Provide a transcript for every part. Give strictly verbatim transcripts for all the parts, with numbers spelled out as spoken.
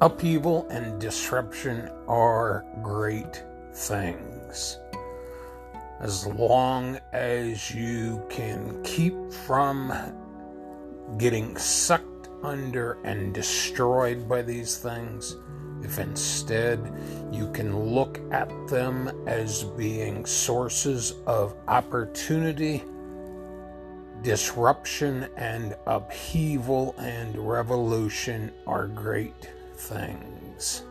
Upheaval and disruption are great things. As long as you can keep from getting sucked under and destroyed by these things, if instead you can look at them as being sources of opportunity, disruption and upheaval and revolution are great things.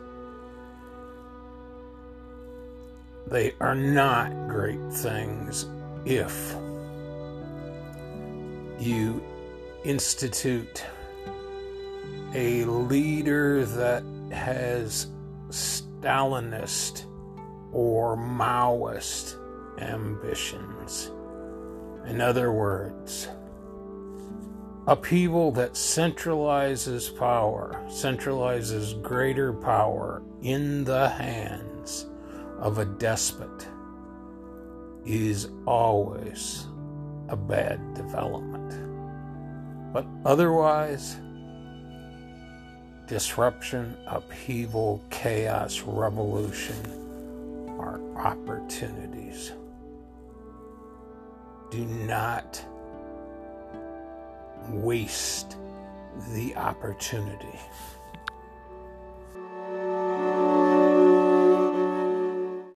They are not great things if you institute a leader that has Stalinist or Maoist ambitions. In other words, upheaval that centralizes power, centralizes greater power in the hands of a despot is always a bad development. But otherwise, disruption, upheaval, chaos, revolution are opportunities. Do not waste the opportunity.